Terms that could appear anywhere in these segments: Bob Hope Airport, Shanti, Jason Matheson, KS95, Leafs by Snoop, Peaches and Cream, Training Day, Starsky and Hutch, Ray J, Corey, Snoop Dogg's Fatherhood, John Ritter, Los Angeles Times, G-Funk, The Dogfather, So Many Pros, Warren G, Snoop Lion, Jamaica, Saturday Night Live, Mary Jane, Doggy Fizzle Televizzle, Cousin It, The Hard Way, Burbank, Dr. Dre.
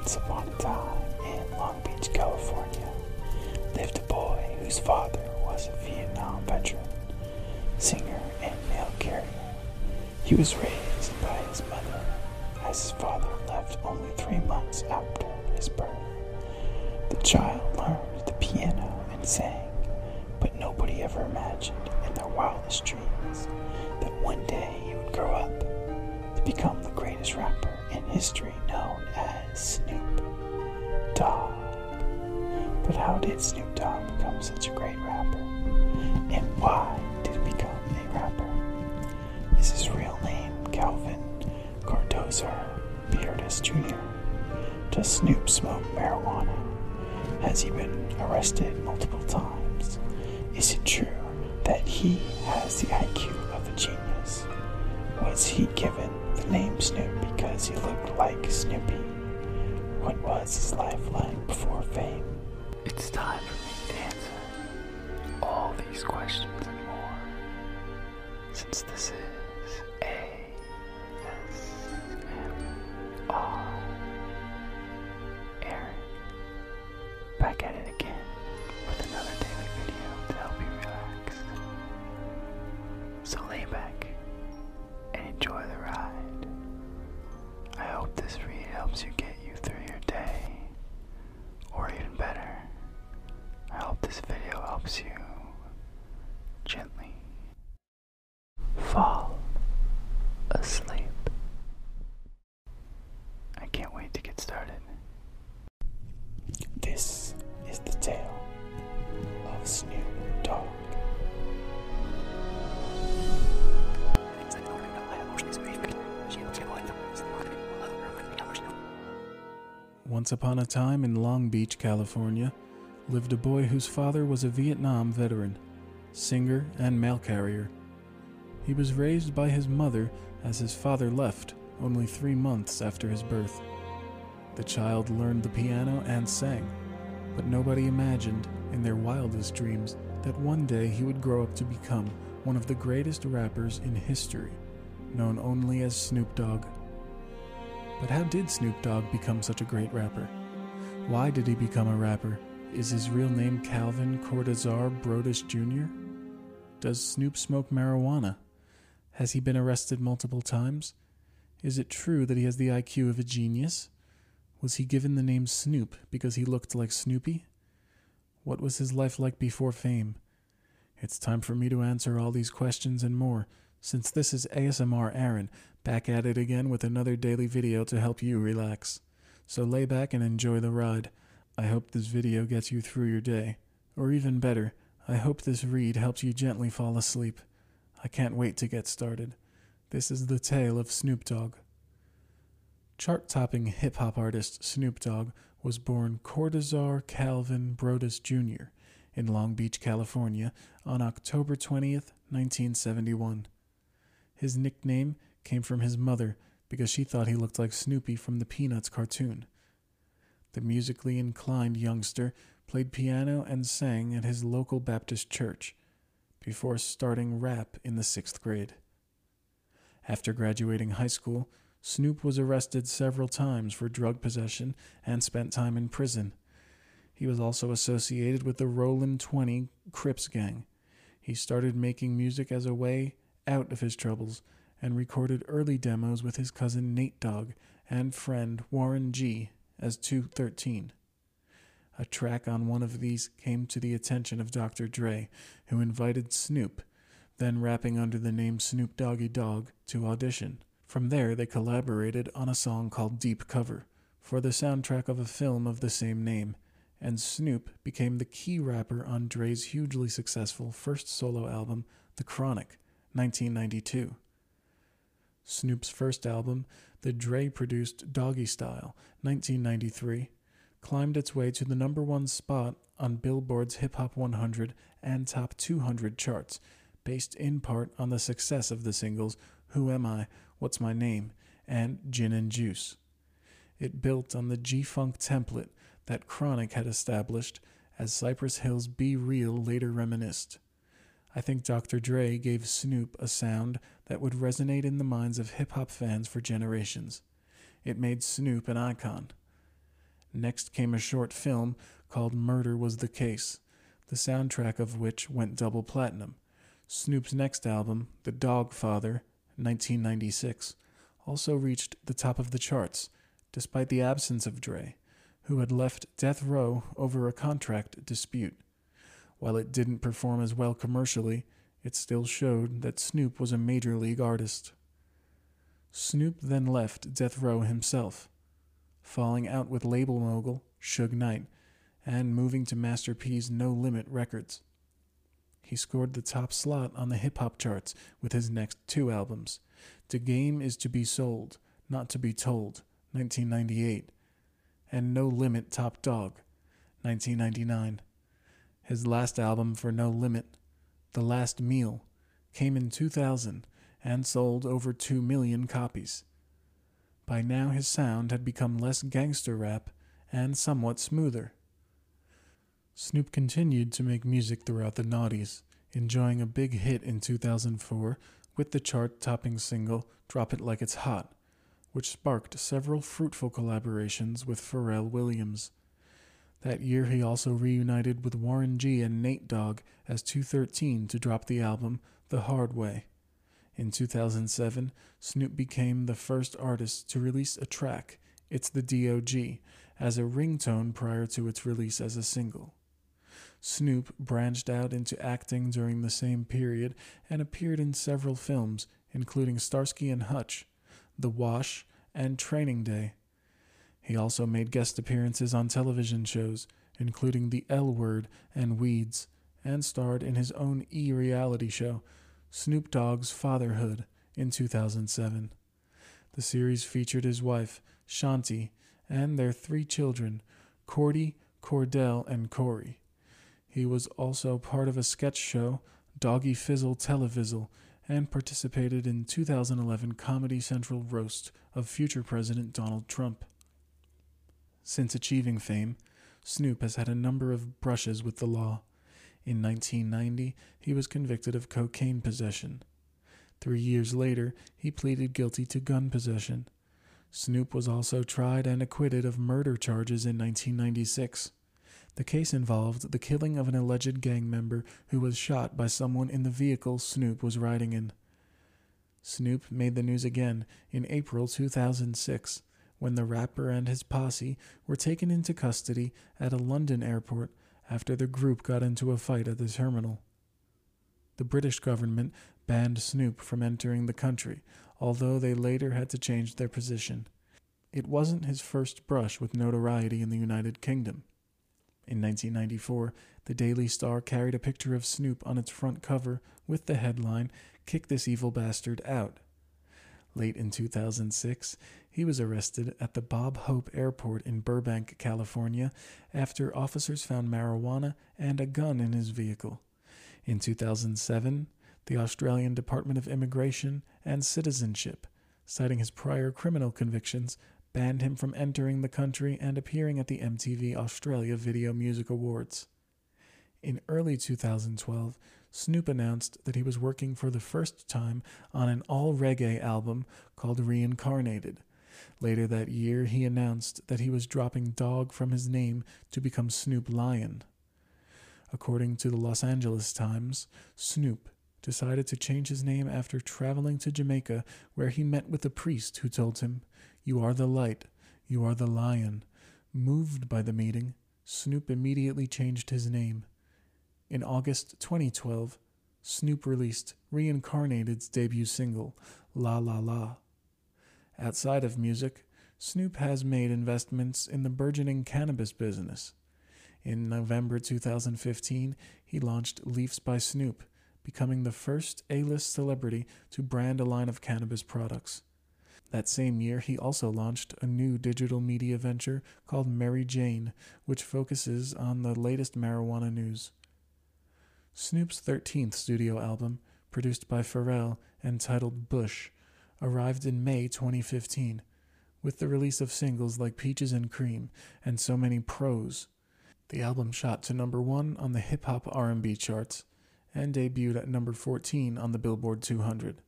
Once upon a time in Long Beach, California, lived a boy whose father was a Vietnam veteran, singer, and mail carrier. He was raised by his mother, as his father left only 3 months after his birth. The child learned the piano and sang, but nobody ever imagined in their wildest dreams that one day he would grow up to become the greatest rapper in history, known as Snoop Dogg. But how did Snoop Dogg become such a great rapper? And why did he become a rapper? Is his real name Calvin Cordozar Broadus Jr.? Does Snoop smoke marijuana? Has he been arrested multiple times? Is it true that he has the IQ of a genius? Was he given the name Snoop because he looked like Snoopy? What was his life like before fame? It's time for me to answer all these questions and more, since this is ASMR. Eric, back at it again with another daily video to help you relax. So lay back and enjoy the ride. I hope this read helps you get you through your day, or even better, I hope this video helps you gently fall asleep. I can't wait to get started. This is the tale of Snoop Dogg. Once upon a time in Long Beach, California, lived a boy whose father was a Vietnam veteran, singer, and mail carrier. He was raised by his mother as his father left only 3 months after his birth. The child learned the piano and sang, but nobody imagined in their wildest dreams that one day he would grow up to become one of the greatest rappers in history, known only as Snoop Dogg. But how did Snoop Dogg become such a great rapper? Why did he become a rapper? Is his real name Calvin Cordozar Broadus Jr.? Does Snoop smoke marijuana? Has he been arrested multiple times? Is it true that he has the IQ of a genius? Was he given the name Snoop because he looked like Snoopy? What was his life like before fame? It's time for me to answer all these questions and more, since this is ASMR Aaron, back at it again with another daily video to help you relax. So lay back and enjoy the ride. I hope this video gets you through your day. Or even better, I hope this read helps you gently fall asleep. I can't wait to get started. This is the tale of Snoop Dogg. Chart-topping hip-hop artist Snoop Dogg was born Cordozar Calvin Broadus Jr. in Long Beach, California on October 20th, 1971. His nickname came from his mother because she thought he looked like Snoopy from the Peanuts cartoon. The musically inclined youngster played piano and sang at his local Baptist church before starting rap in the 6th grade. After graduating high school, Snoop was arrested several times for drug possession and spent time in prison. He was also associated with the Rollin' 20 Crips gang. He started making music as a way out of his troubles and recorded early demos with his cousin Nate Dogg and friend Warren G as 213. A track on one of these came to the attention of Dr. Dre, who invited Snoop, then rapping under the name Snoop Doggy Dogg, to audition. From there, they collaborated on a song called Deep Cover for the soundtrack of a film of the same name, and Snoop became the key rapper on Dre's hugely successful first solo album, The Chronic, 1992. Snoop's first album, the Dre-produced Doggy Style, 1993, climbed its way to the #1 spot on Billboard's Hip Hop 100 and Top 200 charts, based in part on the success of the singles Who Am I, What's My Name, and Gin and Juice. It built on the G-Funk template that Chronic had established, as Cypress Hill's B-Real later reminisced. I think Dr. Dre gave Snoop a sound that would resonate in the minds of hip-hop fans for generations. It made Snoop an icon. Next came a short film called Murder Was the Case, the soundtrack of which went double platinum. Snoop's next album, The Dogfather, 1996, also reached the top of the charts, despite the absence of Dre, who had left Death Row over a contract dispute. While it didn't perform as well commercially, it still showed that Snoop was a major league artist. Snoop then left Death Row himself, falling out with label mogul Suge Knight and moving to Master P's No Limit Records. He scored the top slot on the hip-hop charts with his next two albums, Da Game Is To Be Sold, Not To Be Told, 1998, and No Limit Top Dog, 1999. His last album for No Limit, The Last Meal, came in 2000 and sold over 2 million copies. By now his sound had become less gangster rap and somewhat smoother. Snoop continued to make music throughout the noughties, enjoying a big hit in 2004 with the chart-topping single Drop It Like It's Hot, which sparked several fruitful collaborations with Pharrell Williams. That year he also reunited with Warren G and Nate Dogg as 213 to drop the album The Hard Way. In 2007, Snoop became the first artist to release a track, It's the D.O.G., as a ringtone prior to its release as a single. Snoop branched out into acting during the same period and appeared in several films, including Starsky and Hutch, The Wash, and Training Day. He also made guest appearances on television shows, including The L Word and Weeds, and starred in his own e-reality show, Snoop Dogg's Fatherhood, in 2007. The series featured his wife, Shanti, and their three children, Cordy, Cordell, and Corey. He was also part of a sketch show, Doggy Fizzle Televizzle, and participated in 2011 Comedy Central roast of future President Donald Trump. Since achieving fame, Snoop has had a number of brushes with the law. In 1990, he was convicted of cocaine possession. 3 years later, he pleaded guilty to gun possession. Snoop was also tried and acquitted of murder charges in 1996. The case involved the killing of an alleged gang member who was shot by someone in the vehicle Snoop was riding in. Snoop made the news again in April 2006, when the rapper and his posse were taken into custody at a London airport after the group got into a fight at the terminal. The British government banned Snoop from entering the country, although they later had to change their position. It wasn't his first brush with notoriety in the United Kingdom. In 1994, the Daily Star carried a picture of Snoop on its front cover with the headline, "Kick This Evil Bastard Out." Late in 2006, he was arrested at the Bob Hope Airport in Burbank, California, after officers found marijuana and a gun in his vehicle. In 2007, the Australian Department of Immigration and Citizenship, citing his prior criminal convictions, banned him from entering the country and appearing at the MTV Australia Video Music Awards. In early 2012, Snoop announced that he was working for the first time on an all-reggae album called Reincarnated. Later that year, he announced that he was dropping Dog from his name to become Snoop Lion. According to the Los Angeles Times, Snoop decided to change his name after traveling to Jamaica, where he met with a priest who told him, "You are the light, you are the lion." Moved by the meeting, Snoop immediately changed his name. In August 2012, Snoop released Reincarnated's debut single, La La La. Outside of music, Snoop has made investments in the burgeoning cannabis business. In November 2015, he launched Leafs by Snoop, becoming the first A-list celebrity to brand a line of cannabis products. That same year, he also launched a new digital media venture called Mary Jane, which focuses on the latest marijuana news. Snoop's 13th studio album, produced by Pharrell and titled Bush, arrived in May 2015, with the release of singles like Peaches and Cream and So Many Pros. The album shot to number 1 on the hip-hop R&B charts and debuted at number 14 on the Billboard 200.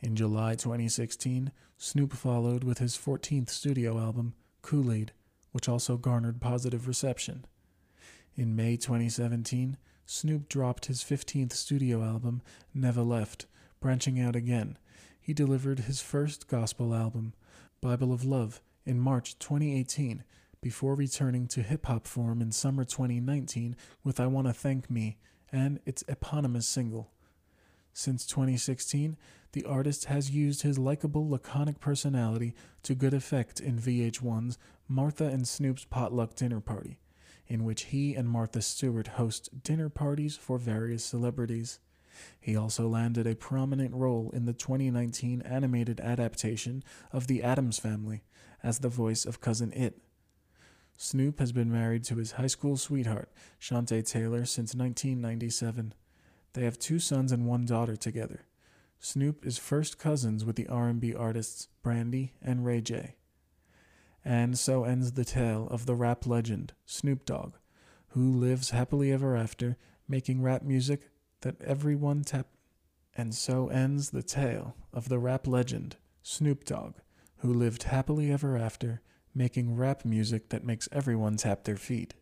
In July 2016, Snoop followed with his 14th studio album, Kool-Aid, which also garnered positive reception. In May 2017, Snoop dropped his 15th studio album, Never Left, branching out again. He delivered his first gospel album, Bible of Love, in March 2018, before returning to hip-hop form in summer 2019 with I Wanna Thank Me and its eponymous single. Since 2016, the artist has used his likable, laconic personality to good effect in VH1's Martha and Snoop's Potluck Dinner Party, in which he and Martha Stewart host dinner parties for various celebrities. He also landed a prominent role in the 2019 animated adaptation of The Addams Family as the voice of Cousin It. Snoop has been married to his high school sweetheart, Shantae Taylor, since 1997. They have 2 sons and 1 daughter together. Snoop is first cousins with the R&B artists Brandy and Ray J. And so ends the tale of the rap legend, Snoop Dogg, who lives happily ever after, making rap music that everyone tap. And so ends the tale of the rap legend, Snoop Dogg, who lived happily ever after, making rap music that makes everyone tap their feet.